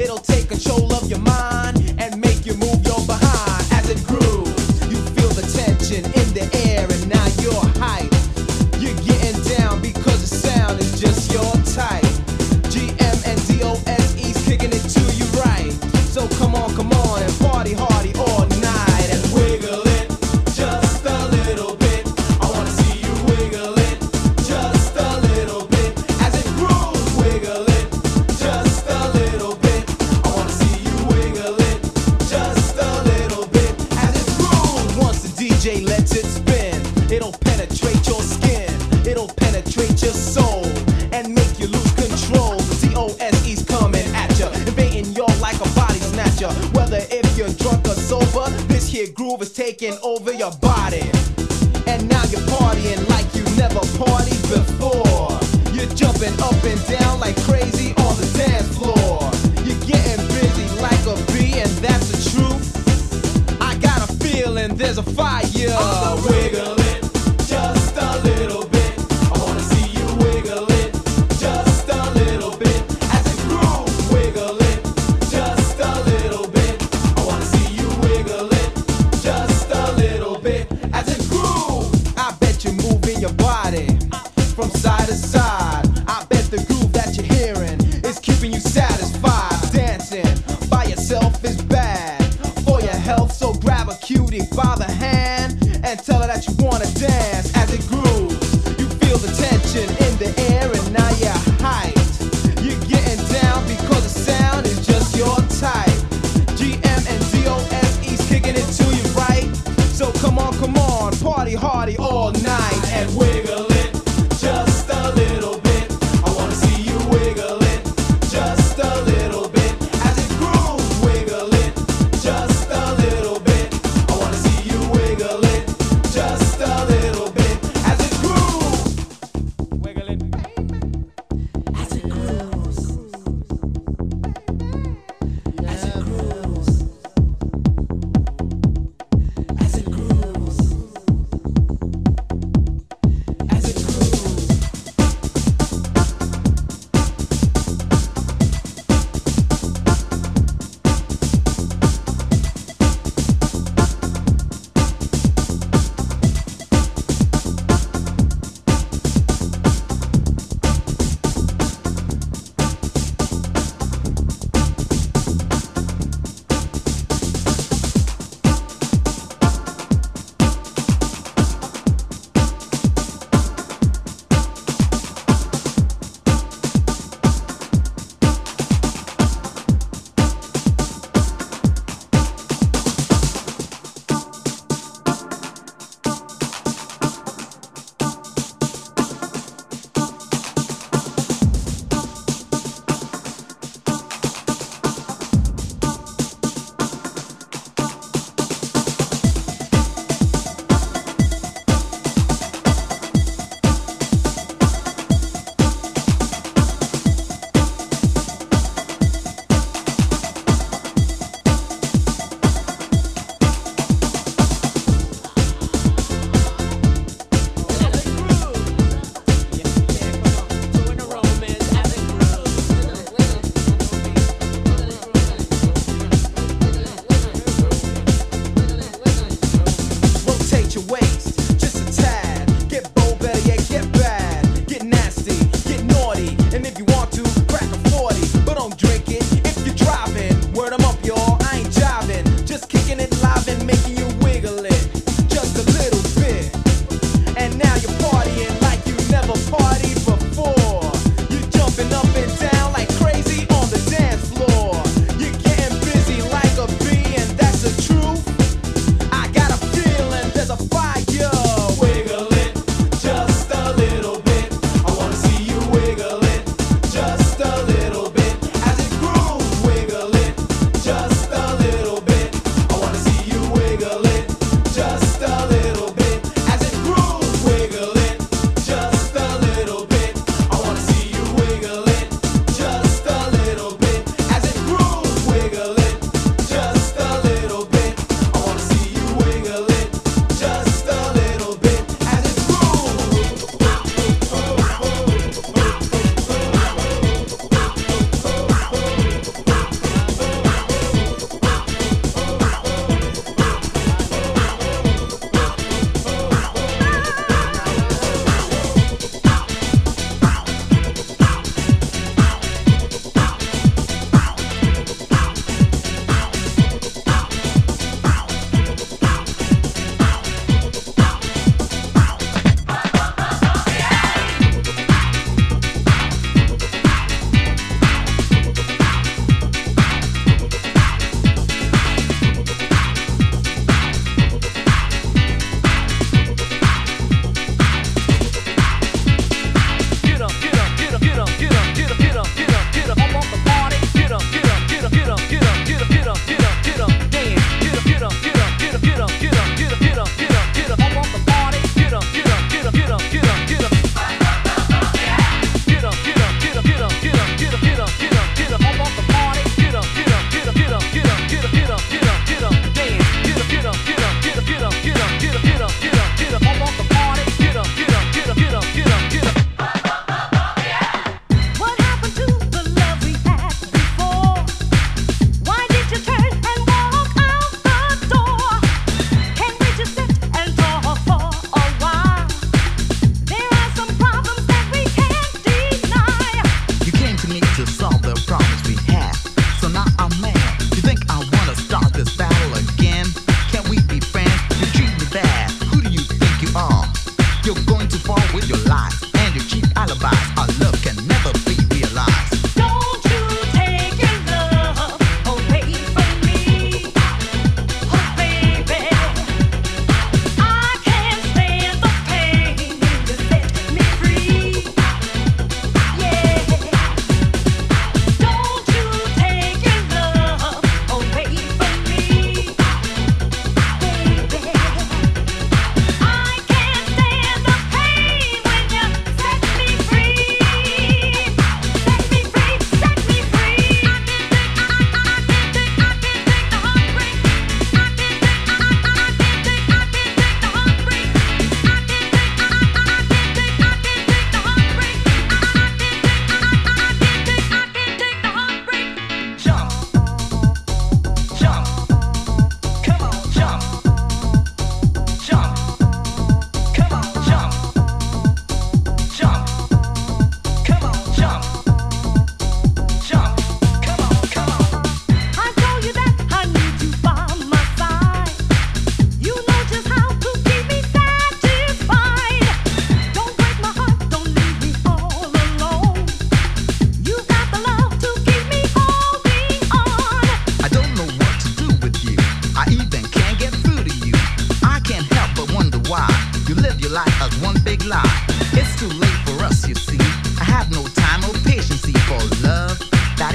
It'll take control of your mind and make you move your behind. As it grooves, you feel the tension in the air and now you're hype. You're getting down because the sound is just your type. GMNDOSE's kicking it to you right. So come on, come on and party hardy all night and wiggle it just a little bit. I wanna see you wiggle it just a little bit. As it grooves, wiggle it just a little bit. I wanna see you wiggle it just a little bit. As it grooves, once the DJ lets it spin, it'll penetrate your skin, it'll penetrate your soul and make you lose control. DOSE's coming at ya, invading y'all like a body snatcher. Whether if you're drunk or sober, this here groove is taking over your body. And now you're partying like you never partied before. You're jumping up and down like crazy on the dance floor. You're getting busy like a bee, and that's the truth. I got a feeling there's a fire. Wiggle it just a little bit. From side to side, I bet the groove that you're hearing is keeping you satisfied. Dancing by yourself is bad for your health, so grab a cutie by the hand and tell her that you wanna dance. As it grooves, you feel the tension in the air and now you're hyped. You're getting down because the sound is just your type. GMNDOSE's kicking it to you right. So come on, come on, party hardy all night and wiggle.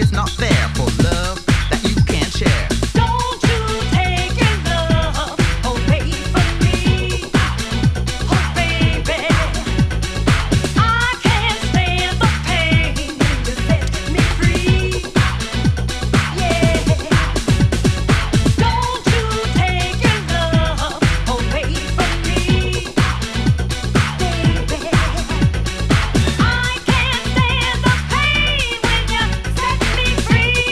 it's not fair for love that you can't share. Don't you take your love away from me, oh baby. I can't stand the pain when you set me free, yeah. Don't you take your love away from me, baby. I can't stand the pain when you set me free.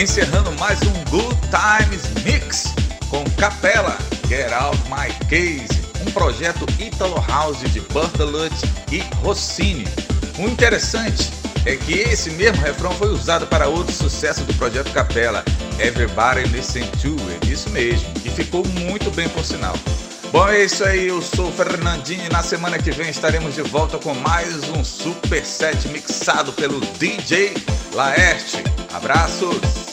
Encerrando mais um Good Times Mix com Cappella, Get Out My Case, um projeto Italo House de Bertolucci e Rossini. O interessante é que esse mesmo refrão foi usado para outro sucesso do projeto Cappella, Everybody Listen To It, isso mesmo, e ficou muito bem, por sinal. Bom, é isso aí, eu sou o Fernandinho e na semana que vem estaremos de volta com mais um super set mixado pelo DJ Laerte. Abraços!